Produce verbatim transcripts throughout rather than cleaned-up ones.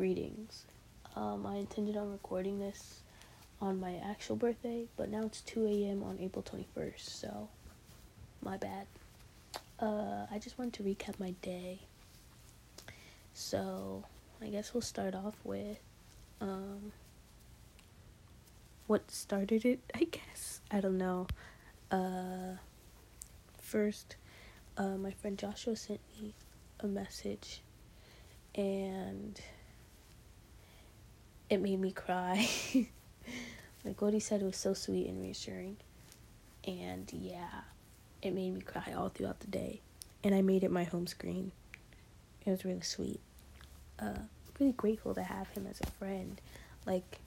Greetings. Um, I intended on recording this on my actual birthday, but now it's two a.m. on April twenty-first, so my bad. Uh, I just wanted to recap my day. So, I guess we'll start off with um, what started it, I guess. I don't know. Uh, first, uh, my friend Joshua sent me a message, and it made me cry. Like, what he said was so sweet and reassuring. And, yeah, it made me cry all throughout the day. And I made it my home screen. It was really sweet. Uh, I'm really grateful to have him as a friend. Like,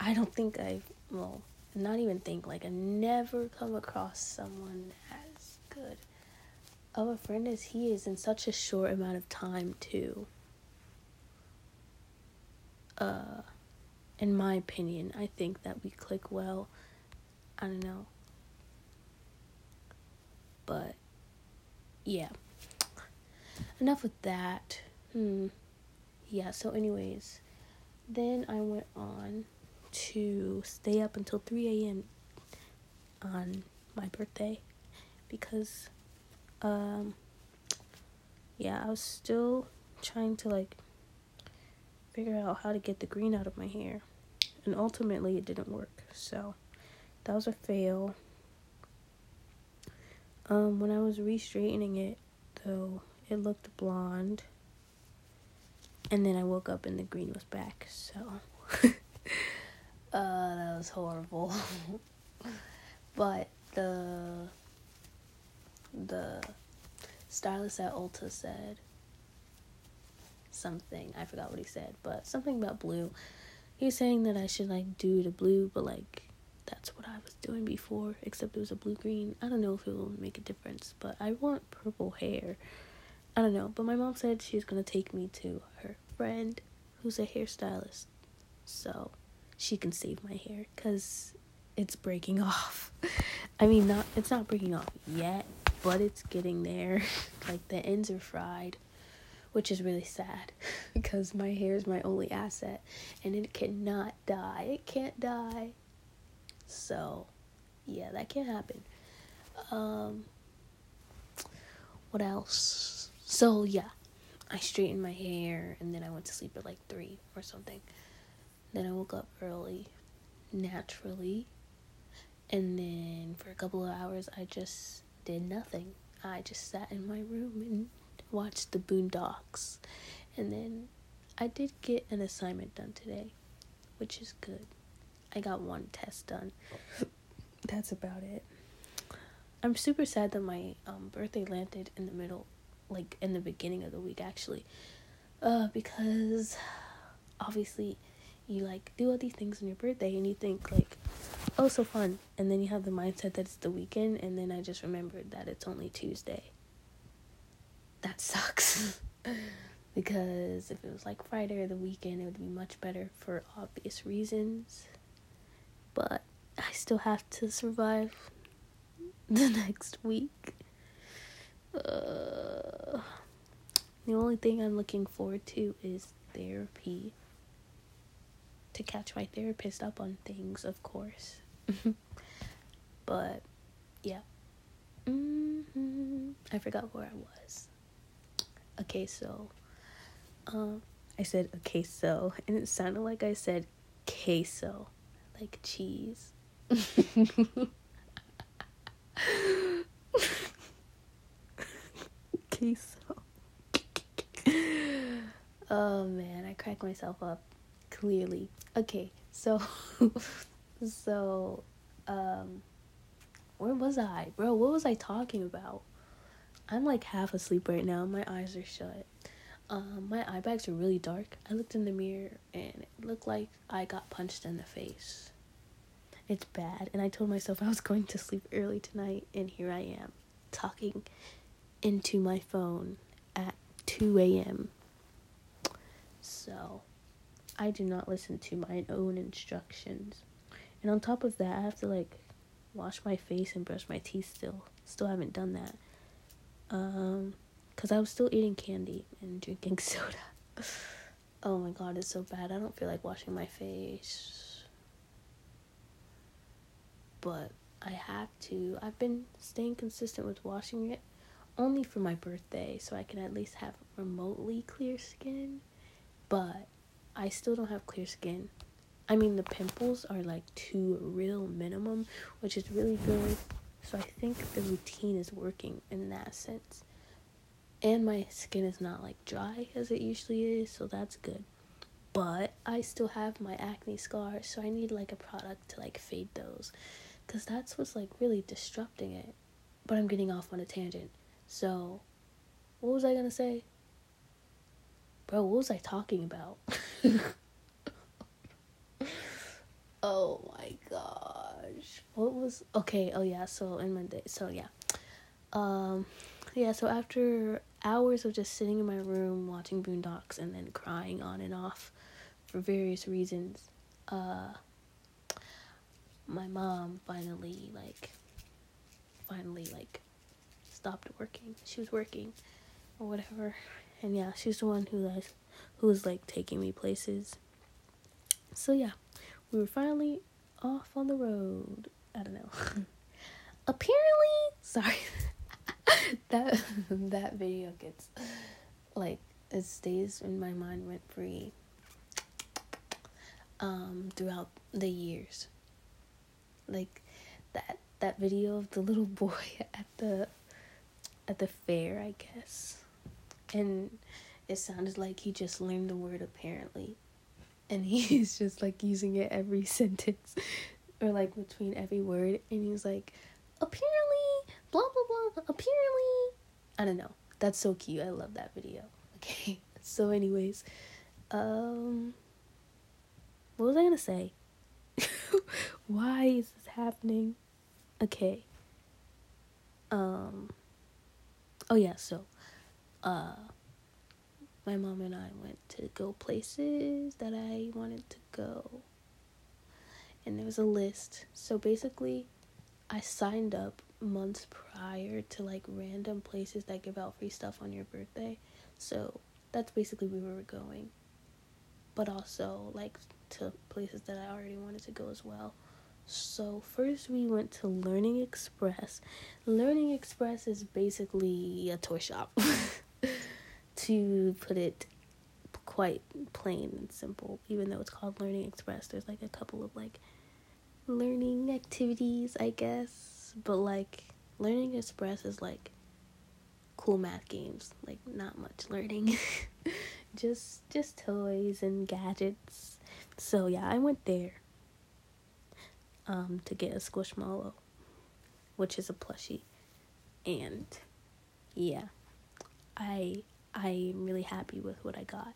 I don't think I've, well, not even think, like, I've never come across someone as good of a friend as he is in such a short amount of time, too. Uh... In my opinion, I think that we click well. I don't know. But, yeah. Enough with that. Hmm. Yeah, so anyways. Then I went on to stay up until three a.m. on my birthday. Because, um, yeah, I was still trying to, like, figure out how to get the green out of my hair, and ultimately it didn't work, so that was a fail. Um when I was re-straightening it, though, it looked blonde, and then I woke up and the green was back, so uh that was horrible. But the the stylist at Ulta said something, I forgot what he said, but something about blue. He was saying that I should, like, do the blue, but, like, that's what I was doing before, except it was a blue green. I don't know if it will make a difference, but I want purple hair. I don't know, but my mom said she's gonna take me to her friend who's a hairstylist, so she can save my hair, because it's breaking off. I mean, not it's not breaking off yet, but it's getting there. Like, the ends are fried, which is really sad, because my hair is my only asset, and it cannot die. It can't die. So, yeah, that can't happen. Um, what else? So, yeah, I straightened my hair, and then I went to sleep at, like, three or something. Then I woke up early, naturally, and then for a couple of hours, I just did nothing. I just sat in my room and watched the Boondocks, and then I did get an assignment done today, which is good. I got one test done. That's about it. I'm super sad that my um, birthday landed in the middle, like, in the beginning of the week, actually, uh, because obviously you, like, do all these things on your birthday, and you think, like, oh, so fun, and then you have the mindset that it's the weekend, and then I just remembered that it's only Tuesday. That sucks, because if it was, like, Friday or the weekend, it would be much better for obvious reasons, but I still have to survive the next week. Uh, the only thing I'm looking forward to is therapy, to catch my therapist up on things, of course. But, yeah, mm-hmm. I forgot where I was. Okay, so, um, I said, okay, so, and it sounded like I said queso, like cheese. Queso. Oh, man, I cracked myself up, clearly. Okay, so, so, um, where was I? Bro, what was I talking about? I'm, like, half asleep right now. My eyes are shut. Um, my eye bags are really dark. I looked in the mirror, and it looked like I got punched in the face. It's bad, and I told myself I was going to sleep early tonight, and here I am, talking into my phone at two a.m. So, I do not listen to my own instructions. And on top of that, I have to, like, wash my face and brush my teeth still. Still haven't done that. Um, because I was still eating candy and drinking soda. Oh my god, it's so bad. I don't feel like washing my face. But I have to. I've been staying consistent with washing it only for my birthday, so I can at least have remotely clear skin. But I still don't have clear skin. I mean, the pimples are like too real minimum, which is really good. So I think the routine is working in that sense. And my skin is not like dry as it usually is, so that's good. But I still have my acne scars, so I need like a product to like fade those. Because that's what's like really disrupting it. But I'm getting off on a tangent. So, what was I gonna say? Bro, what was I talking about? Oh my gosh. What was... Okay, oh yeah, so in my day... So yeah. Um, yeah, so after hours of just sitting in my room watching Boondocks and then crying on and off for various reasons, uh, my mom finally, like, finally, like, stopped working. She was working or whatever. And yeah, she's the one who, like, who was, like, taking me places. So yeah. We were finally off on the road. I don't know. Apparently, sorry, that that video gets, like, it stays in my mind rent free um, throughout the years. Like that that video of the little boy at the at the fair, I guess, and it sounded like he just learned the word apparently. And he's just, like, using it every sentence or, like, between every word. And he's like, apparently, blah, blah, blah, apparently. I don't know. That's so cute. I love that video. Okay. So, anyways. Um. What was I going to say? Why is this happening? Okay. Um. Oh, yeah. So, uh. my mom and I went to go places that I wanted to go. And there was a list. So basically, I signed up months prior to like random places that give out free stuff on your birthday. So that's basically where we were going. But also like to places that I already wanted to go as well. So first we went to Learning Express. Learning Express is basically a toy shop. To put it quite plain and simple, even though it's called Learning Express, there's like a couple of like learning activities, I guess. But like Learning Express is like cool math games, like not much learning, just just toys and gadgets. So yeah, I went there um, to get a Squishmallow, which is a plushie, and yeah, I. I'm really happy with what I got.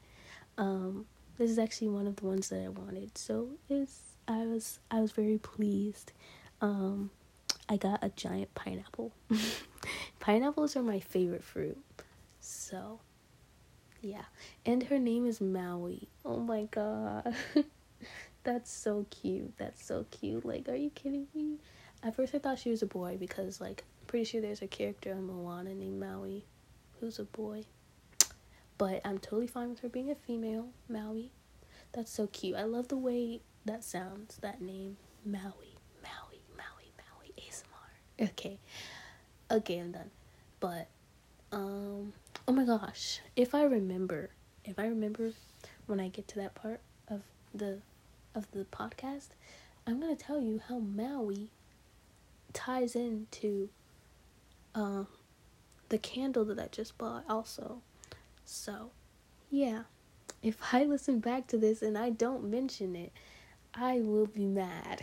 Um, this is actually one of the ones that I wanted, so it's I was I was very pleased. Um, I got a giant pineapple. Pineapples are my favorite fruit, so yeah. And her name is Maui. Oh my god, that's so cute. That's so cute. Like, are you kidding me? At first, I thought she was a boy because, like, I'm pretty sure there's a character on Moana named Maui, who's a boy. But I'm totally fine with her being a female, Maui. That's so cute. I love the way that sounds, that name. Maui, Maui, Maui, Maui, A S M R. Okay. Okay, I'm done. But, um, oh my gosh. If I remember, if I remember when I get to that part of the, of the podcast, I'm going to tell you how Maui ties into, um, uh, the candle that I just bought also. So, yeah, if I listen back to this and I don't mention it, I will be mad,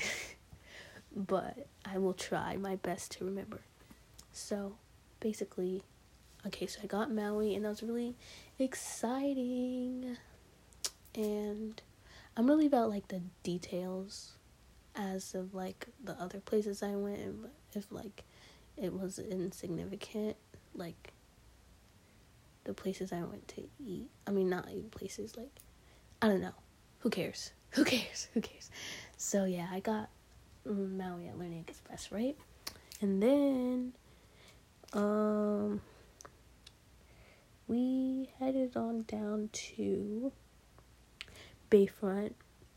but I will try my best to remember. So, basically, okay, so I got Maui, and that was really exciting, and I'm going to leave out, like, the details as of, like, the other places I went, and if, like, it was insignificant, like, the places I went to eat. I mean, not eat places, like, I don't know. Who cares? Who cares? Who cares? So, yeah, I got Maui at Learning Express, right? And then, um, we headed on down to Bayfront,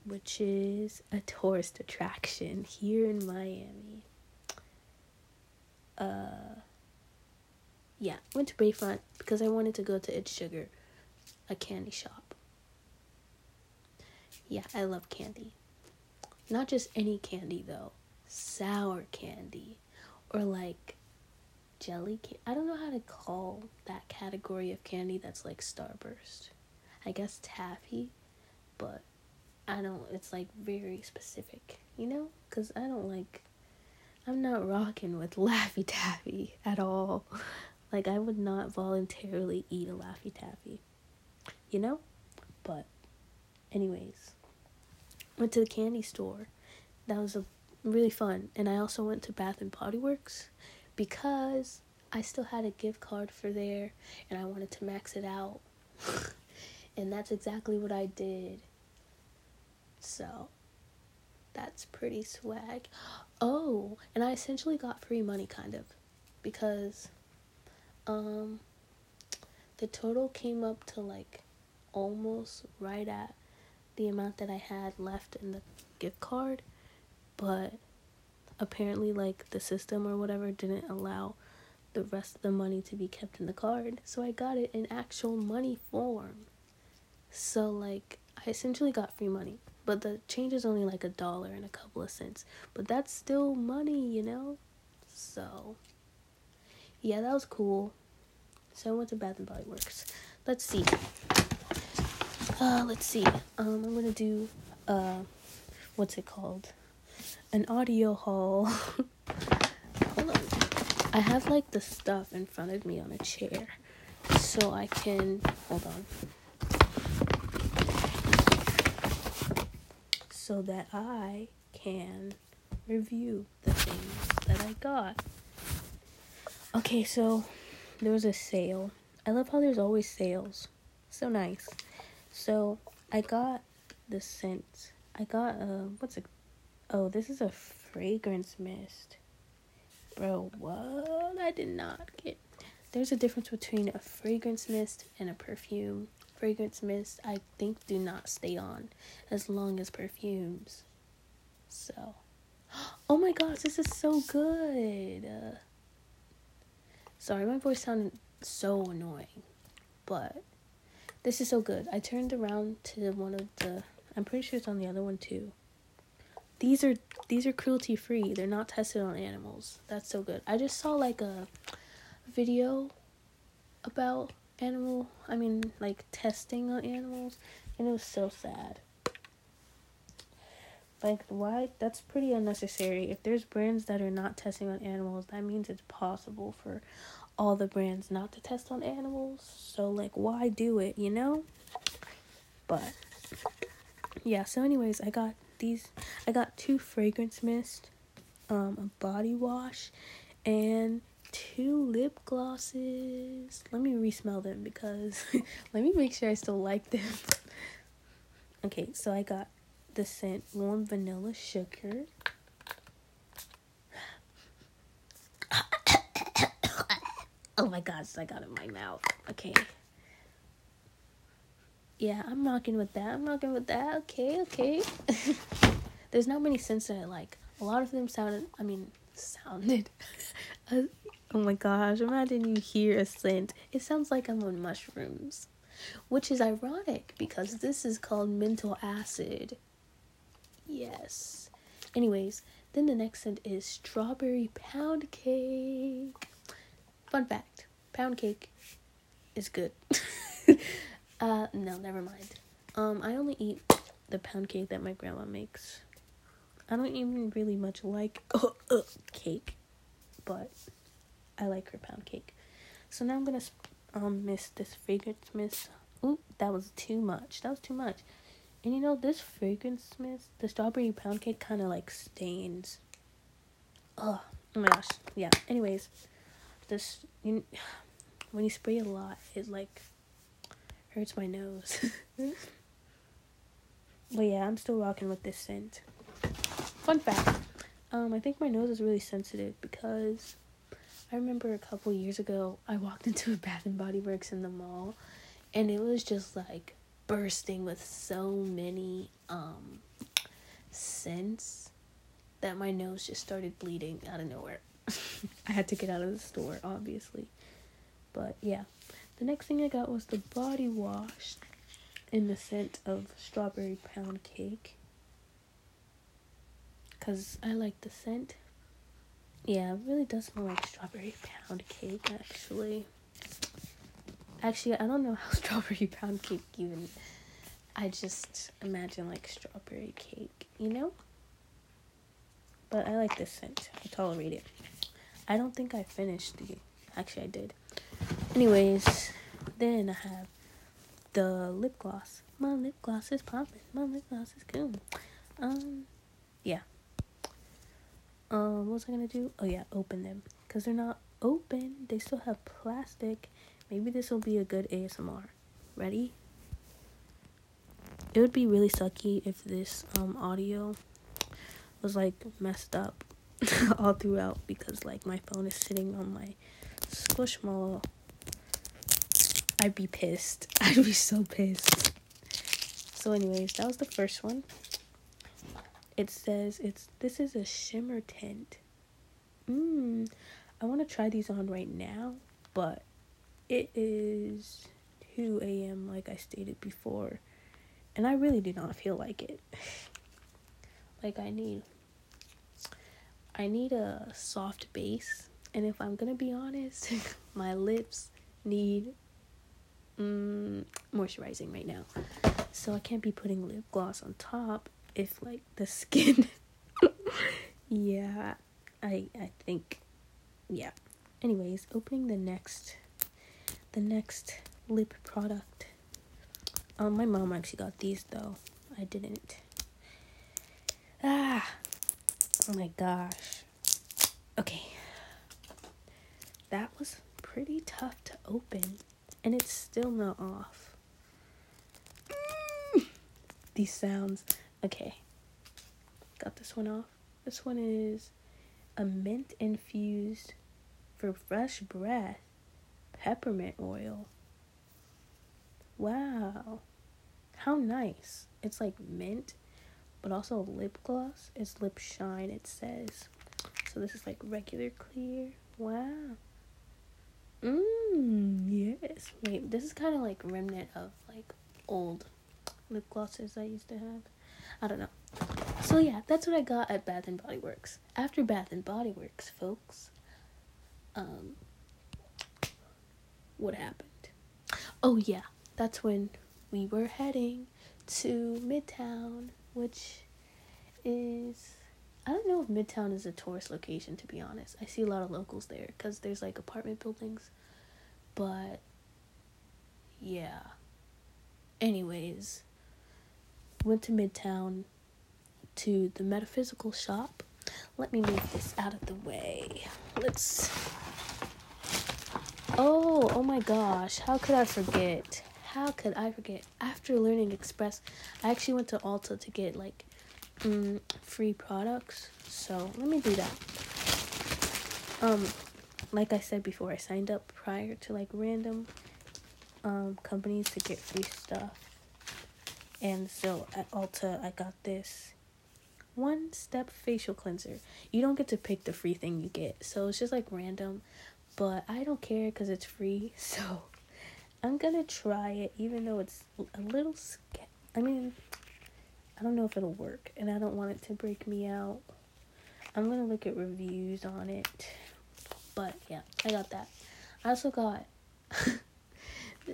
which is a tourist attraction here in Miami. Uh, yeah, went to Bayfront because I wanted to go to It's Sugar, a candy shop. Yeah, I love candy. Not just any candy, though. Sour candy. Or, like, jelly candy. I don't know how to call that category of candy that's, like, Starburst. I guess taffy, but I don't, it's, like, very specific, you know? Because I don't, like, I'm not rocking with Laffy Taffy at all. Like, I would not voluntarily eat a Laffy Taffy, you know? But, anyways, went to the candy store. That was a really fun. And I also went to Bath and Body Works because I still had a gift card for there and I wanted to max it out. And that's exactly what I did. So that's pretty swag. Oh, and I essentially got free money, kind of, because um the total came up to like almost right at the amount that I had left in the gift card, but apparently like the system or whatever didn't allow the rest of the money to be kept in the card, so I got it in actual money form. So like I essentially got free money, but the change is only like a dollar and a couple of cents, but that's still money, you know? So yeah, that was cool. So I went to Bath and Body Works. Let's see. Uh, let's see. Um, I'm gonna do, uh, what's it called? An audio haul. Hold on. I have, like, the stuff in front of me on a chair. So I can, hold on. So that I can review the things that I got. Okay, so there was a sale. I love how there's always sales. So nice. So, I got the scent. I got, uh, what's it? Oh, this is a fragrance mist. Bro, what? I did not get. There's a difference between a fragrance mist and a perfume. Fragrance mist, I think, do not stay on as long as perfumes. So. Oh my gosh, this is so good. Uh, sorry, my voice sounded so annoying. But this is so good. I turned around to one of the, I'm pretty sure it's on the other one too. These are these are cruelty free. They're not tested on animals. That's so good. I just saw like a video about animal, I mean like testing on animals, and it was so sad. Like why? That's pretty unnecessary. If there's brands that are not testing on animals, that means it's possible for all the brands not to test on animals, so like why do it, you know? But yeah, so anyways, I got these I got two fragrance mist, um a body wash, and two lip glosses. Let me re-smell them because let me make sure I still like them. Okay, so I got the scent warm vanilla sugar. Oh my gosh, I got it in my mouth. Okay. Yeah, I'm rocking with that. I'm rocking with that. Okay, okay. There's not many scents that I like. A lot of them sounded, I mean, sounded. uh, oh my gosh, imagine you hear a scent. It sounds like I'm on mushrooms. Which is ironic because this is called mental acid. Yes. Anyways, then the next scent is strawberry pound cake. Fun fact, pound cake is good. uh, no, never mind. Um, I only eat the pound cake that my grandma makes. I don't even really much like uh, uh, cake, but I like her pound cake. So now I'm gonna um mist this fragrance mist. Ooh, that was too much. That was too much. And you know, this fragrance mist, the strawberry pound cake kind of like stains. Ugh, oh my gosh. Yeah, anyways. This you, when you spray a lot, it like hurts my nose. But yeah, I'm still rocking with this scent. Fun fact, um I think my nose is really sensitive because I remember a couple years ago I walked into a Bath and Body Works in the mall and it was just like bursting with so many um scents that my nose just started bleeding out of nowhere. I had to get out of the store, obviously. But yeah, the next thing I got was the body wash in the scent of strawberry pound cake, because I like the scent. Yeah, it really does smell like strawberry pound cake, actually. Actually, I don't know how strawberry pound cake even... I just imagine, like, strawberry cake, you know? But I like this scent. I tolerate it. I don't think I finished the... Actually, I did. Anyways, then I have the lip gloss. My lip gloss is popping. My lip gloss is cool. Um, yeah. Um, what was I gonna do? Oh, yeah, open them. Because they're not open. They still have plastic. Maybe this will be a good A S M R. Ready? It would be really sucky if this, um, audio was, like, messed up all throughout. Because, like, my phone is sitting on my Squishmallow. I'd be pissed. I'd be so pissed. So, anyways, that was the first one. It says it's this is a shimmer tint. Mmm. I want to try these on right now, but it is two a.m. like I stated before, and I really do not feel like it. Like I need I need a soft base, and if I'm gonna be honest, my lips need mm, moisturizing right now, so I can't be putting lip gloss on top. If, like, the skin, yeah, I I think, yeah. Anyways, opening the next, the next lip product. Um, my mom actually got these, though. I didn't. Ah, oh my gosh. Okay, that was pretty tough to open, and it's still not off. Mm. These sounds. Okay, got this one off. This one is a mint infused for fresh breath peppermint oil. Wow, how nice. It's like mint, but also lip gloss. It's lip shine, it says. So this is like regular clear. Wow. Mmm, yes. Wait, this is kind of like remnant of like old lip glosses I used to have. I don't know. So yeah, that's what I got at Bath and Body Works. After Bath and Body Works, folks, um, what happened? Oh yeah, that's when we were heading to Midtown, which is, I don't know if Midtown is a tourist location, to be honest. I see a lot of locals there, because there's like apartment buildings, but yeah. Anyways, went to Midtown to the metaphysical shop. Let me move this out of the way. Let's... Oh, oh my gosh. How could I forget? How could I forget? After Learning Express, I actually went to Ulta to get, like, mm, free products. So, let me do that. Um, like I said before, I signed up prior to, like, random um companies to get free stuff. And so at Ulta, I got this one-step facial cleanser. You don't get to pick the free thing you get. So it's just like random. But I don't care because it's free. So I'm going to try it, even though it's a little sketchy. I mean, I don't know if it'll work. And I don't want it to break me out. I'm going to look at reviews on it. But yeah, I got that. I also got...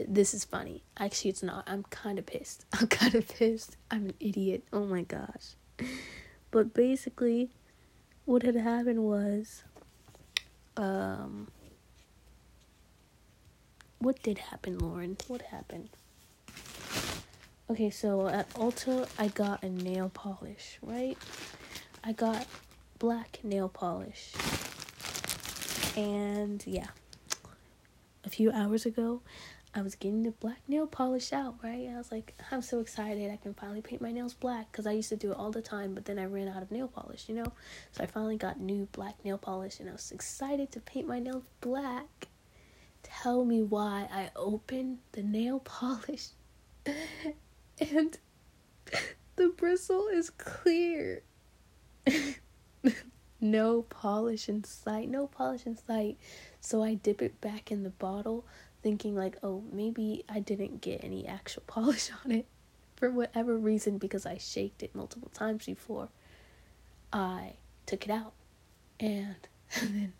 This is funny. Actually, it's not. I'm kind of pissed. I'm kind of pissed. I'm an idiot. Oh my gosh. But basically, what had happened was, um, what did happen, Lauren? What happened? Okay, so at Ulta, I got a nail polish, right? I got black nail polish. And yeah, a few hours ago, I was getting the black nail polish out, right? I was like, I'm so excited. I can finally paint my nails black. Because I used to do it all the time. But then I ran out of nail polish, you know? So I finally got new black nail polish. And I was excited to paint my nails black. Tell me why I opened the nail polish. and the bristle is clear. No polish in sight, no polish in sight. So I dip it back in the bottle, thinking like, oh, maybe I didn't get any actual polish on it for whatever reason, because I shaked it multiple times before I took it out. And, and then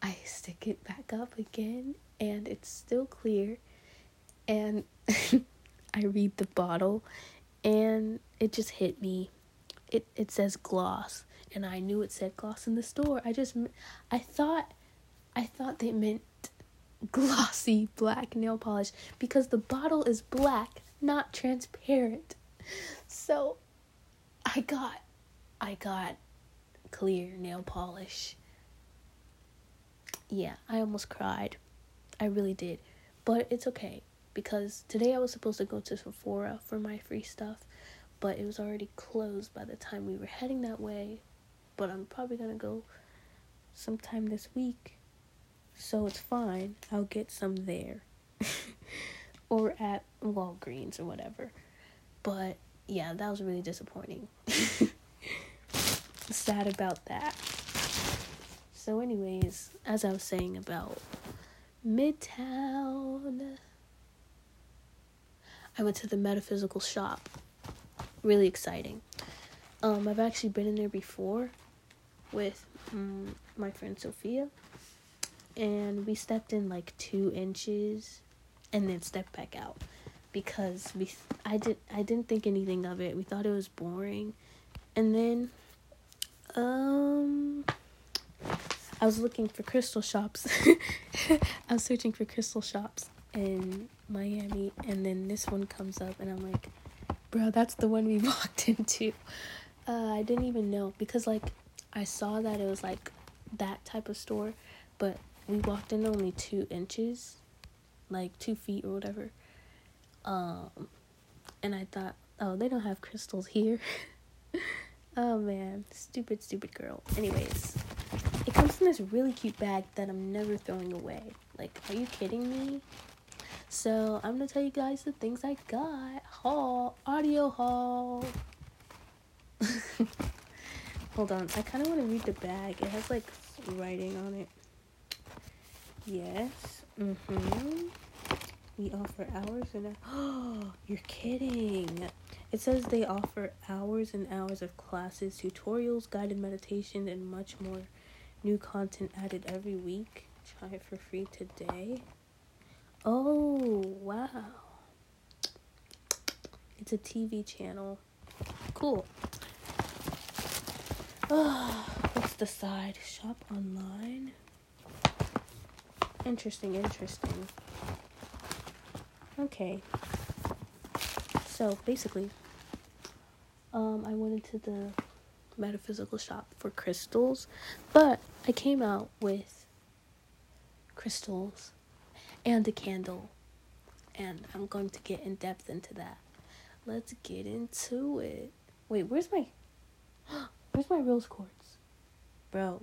I stick it back up again, and it's still clear. And I read the bottle, and it just hit me. It it says gloss, and I knew it said gloss in the store. I just, I thought, I thought they meant glossy black nail polish, because the bottle is black, not transparent. So I got, I got clear nail polish. Yeah, I almost cried. I really did. But it's okay, because today I was supposed to go to Sephora for my free stuff, but it was already closed by the time we were heading that way. But I'm probably gonna go sometime this week, so it's fine. I'll get some there. Or at Walgreens or whatever. But yeah, that was really disappointing. Sad about that. So anyways, as I was saying about Midtown, I went to the metaphysical shop. Really exciting. Um, I've actually been in there before with um, my friend Sophia, and we stepped in like two inches and then stepped back out because we th- I did I didn't think anything of it. We thought it was boring, and then um I was looking for crystal shops. I was searching for crystal shops in Miami, and then this one comes up, and I'm like, bro, that's the one we walked into. Uh, I didn't even know, because, like, I saw that it was, like, that type of store, but we walked in only two inches, like, two feet or whatever. Um, and I thought, oh, they don't have crystals here. Oh, man. Stupid, stupid girl. Anyways, it comes in this really cute bag that I'm never throwing away. Like, are you kidding me? So, I'm going to tell you guys the things I got. Haul. Audio haul. Hold on. I kind of want to read the bag. It has, like, writing on it. Yes. Mm-hmm. We offer hours and hours. Oh, you're kidding. It says they offer hours and hours of classes, tutorials, guided meditation, and much more. New content added every week. Try it for free today. Oh, wow. It's a T V channel. Cool. Oh, what's the side? Shop online. Interesting, interesting. Okay. So, basically, um, I went into the metaphysical shop for crystals, but I came out with crystals and a candle, and I'm going to get in depth into that. Let's get into it. Wait, where's my, where's my rose quartz? Bro,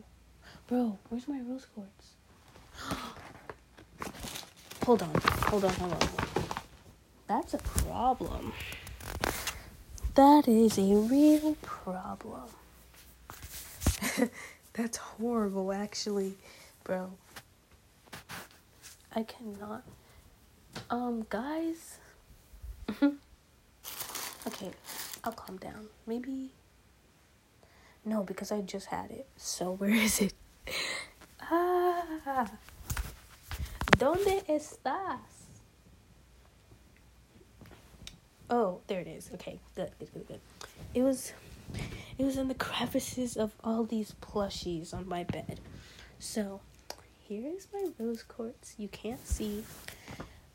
bro, where's my rose quartz? Hold on, hold on, hold on. That's a problem. That is a real problem. That's horrible, actually, bro. I cannot. Um, guys. Okay, I'll calm down. Maybe. No, because I just had it. So where is it? Ah. ¿Dónde estás? Oh, there it is. Okay, good, good, good, good. It was, it was in the crevices of all these plushies on my bed. So, here is my rose quartz. You can't see,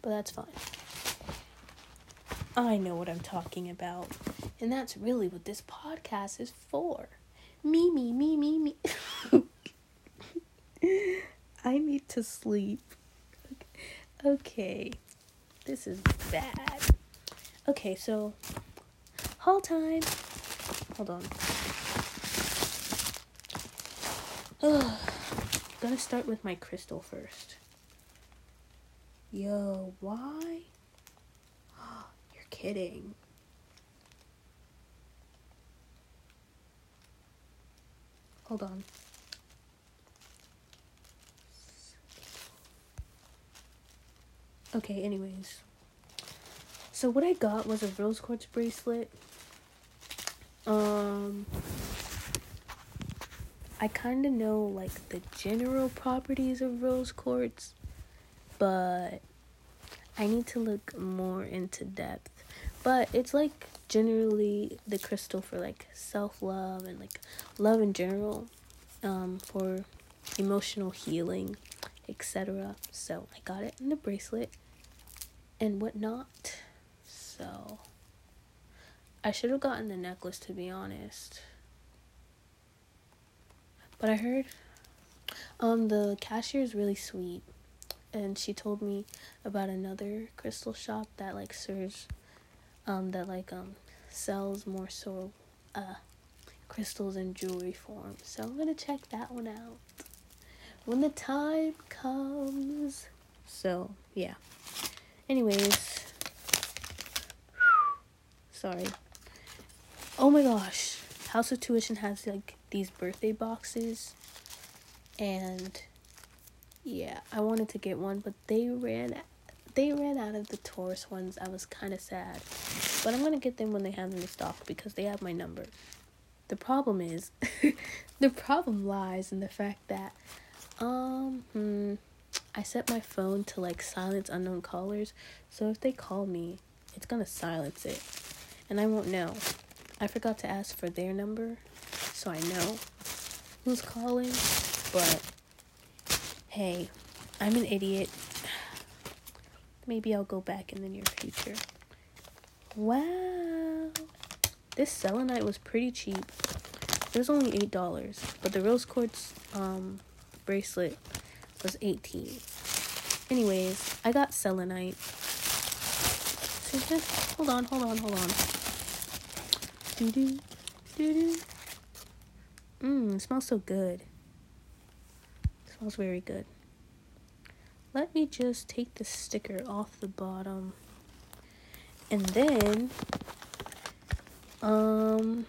but that's fine. I know what I'm talking about. And that's really what this podcast is for. Me, me, me, me, me. I need to sleep. Okay. This is bad. Okay, so haul time. Hold on. Ugh. Gonna start with my crystal first. Yo, why? You're kidding. Hold on. Okay, anyways. So what I got was a rose quartz bracelet. Um, I kind of know, like, the general properties of rose quartz, but I need to look more into depth. But it's, like, generally the crystal for, like, self-love and, like, love in general, um, for emotional healing, et cetera. So I got it in the bracelet and whatnot. So I should have gotten the necklace, to be honest. But I heard um the cashier is really sweet, and she told me about another crystal shop that like serves um that like um sells more so uh crystals in jewelry form. So I'm gonna check that one out when the time comes. So yeah. Anyways. Sorry. Oh my gosh. House of Tuition has like these birthday boxes, and yeah, I wanted to get one, but they ran they ran out of the tourist ones. I was kind of sad, but I'm gonna get them when they have them in stock because they have my number. The problem is the problem lies in the fact that um hmm, I set my phone to like silence unknown callers, so if they call me, it's gonna silence it and I won't know. I forgot to ask for their number, so I know who's calling, but hey, I'm an idiot. Maybe I'll go back in the near future. Wow. This selenite was pretty cheap. It was only eight dollars, but the rose quartz um, bracelet was eighteen dollars. Anyways, I got selenite. So just, hold on, hold on, hold on. Doo-doo, doo-doo. Mmm, it smells so good. It smells very good. Let me just take the sticker off the bottom. And then, um,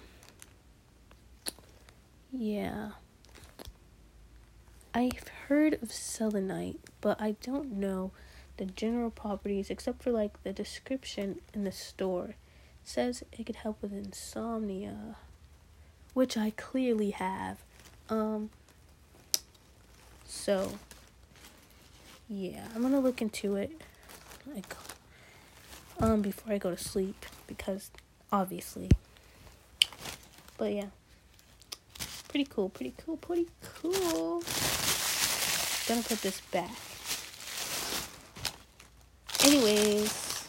yeah. I've heard of selenite, but I don't know the general properties except for like the description in the store. Says it could help with insomnia, which I clearly have. Um so yeah, I'm gonna look into it like um before I go to sleep, because obviously. But yeah, pretty cool, pretty cool, pretty cool. Gonna put this back. Anyways,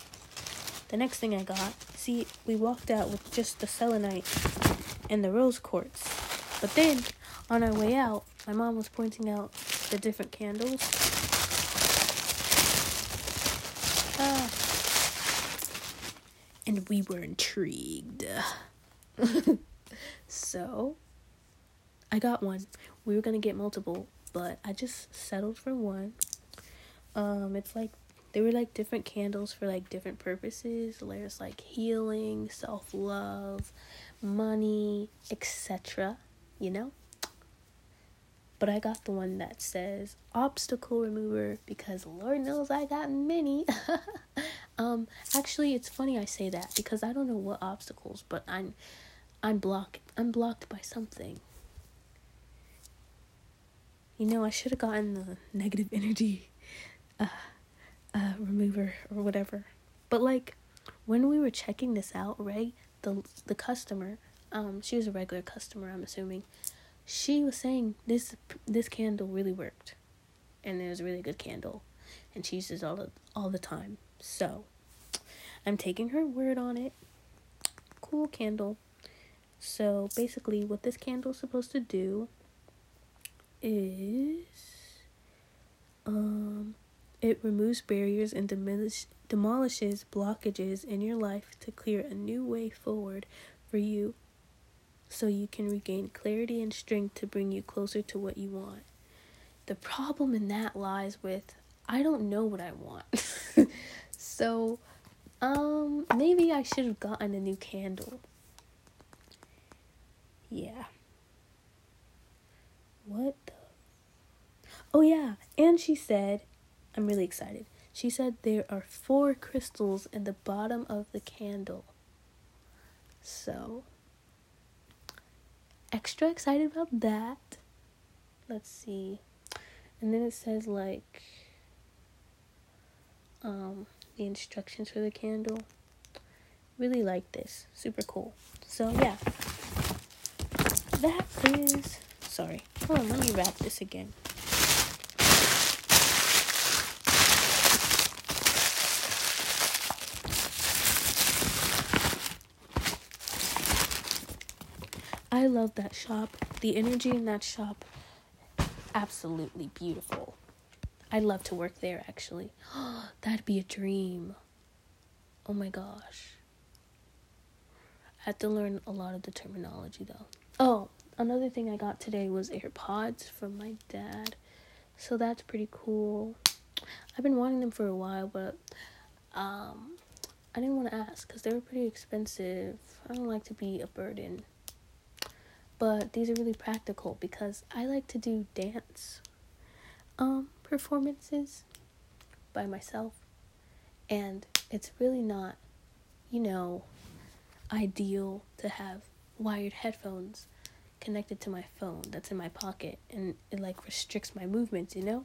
the next thing I got. See, we walked out with just the selenite and the rose quartz. But then, on our way out, my mom was pointing out the different candles. Ah. And we were intrigued. So, I got one. We were going to get multiple, but I just settled for one. Um, it's like They were, like, different candles for, like, different purposes. There's, like, healing, self-love, money, et cetera, you know? But I got the one that says obstacle remover because Lord knows I got many. um, actually, it's funny I say that because I don't know what obstacles, but I'm, I'm blocked. I'm blocked by something. You know, I should have gotten the negative energy Uh Uh, remover or whatever. But like when we were checking this out, right, the the customer, um she was a regular customer, I'm assuming, she was saying this this candle really worked, and it was a really good candle, and she uses all the all the time. So I'm taking her word on it. Cool candle. So basically what this candle is supposed to do is um it removes barriers and demolish, demolishes blockages in your life to clear a new way forward for you, so you can regain clarity and strength to bring you closer to what you want. The problem in that lies with, I don't know what I want. So, um, maybe I should have gotten a new candle. Yeah. What the? Oh, yeah. And she said, I'm really excited. She said there are four crystals in the bottom of the candle. So, extra excited about that. Let's see. And then it says, like, um, the instructions for the candle. Really like this. Super cool. So, yeah. That is... Sorry. Hold on, let me wrap this again. I love that shop. The energy in that shop, absolutely beautiful. I'd love to work there, actually. That'd be a dream. Oh my gosh. I have to learn a lot of the terminology, though. Oh, another thing I got today was AirPods from my dad. So that's pretty cool. I've been wanting them for a while, but um, I didn't want to ask because they were pretty expensive. I don't like to be a burden. But these are really practical because I like to do dance um, performances by myself. And it's really not, you know, ideal to have wired headphones connected to my phone that's in my pocket. And it, like, restricts my movements, you know?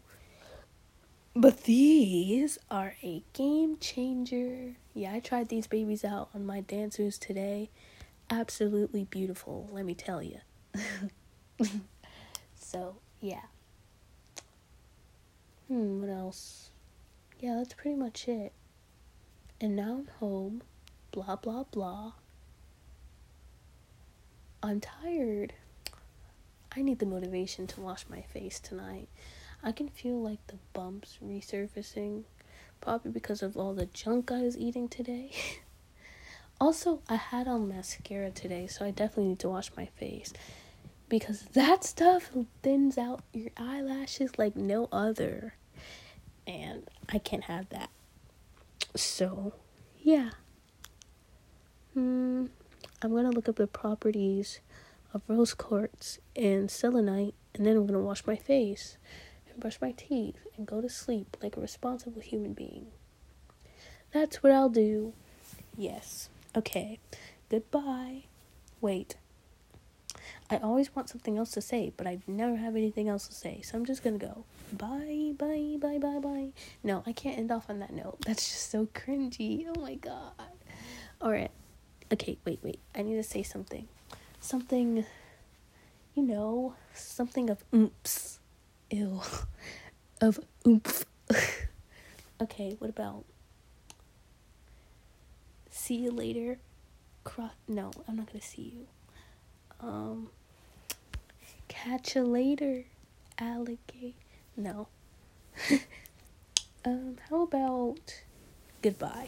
But these are a game changer. Yeah, I tried these babies out on my dancers today. Absolutely beautiful, let me tell you. So, yeah. Hmm, what else? Yeah, that's pretty much it. And now I'm home. Blah, blah, blah. I'm tired. I need the motivation to wash my face tonight. I can feel, like, the bumps resurfacing. Probably because of all the junk I was eating today. Also, I had on mascara today, so I definitely need to wash my face. Because that stuff thins out your eyelashes like no other. And I can't have that. So, yeah. Hmm, I'm going to look up the properties of rose quartz and selenite. And then I'm going to wash my face and brush my teeth and go to sleep like a responsible human being. That's what I'll do. Yes. Okay, goodbye. Wait. I always want something else to say, but I never have anything else to say, so I'm just gonna go. Bye, bye, bye, bye, bye. No, I can't end off on that note. That's just so cringy. Oh my god. Alright. Okay, wait, wait. I need to say something. Something, you know, something of oomph. Ew. Of oomph. Okay, what about... See you later, Cro- no, I'm not gonna see you. Um, catch you later, alligator. No. um, how about goodbye?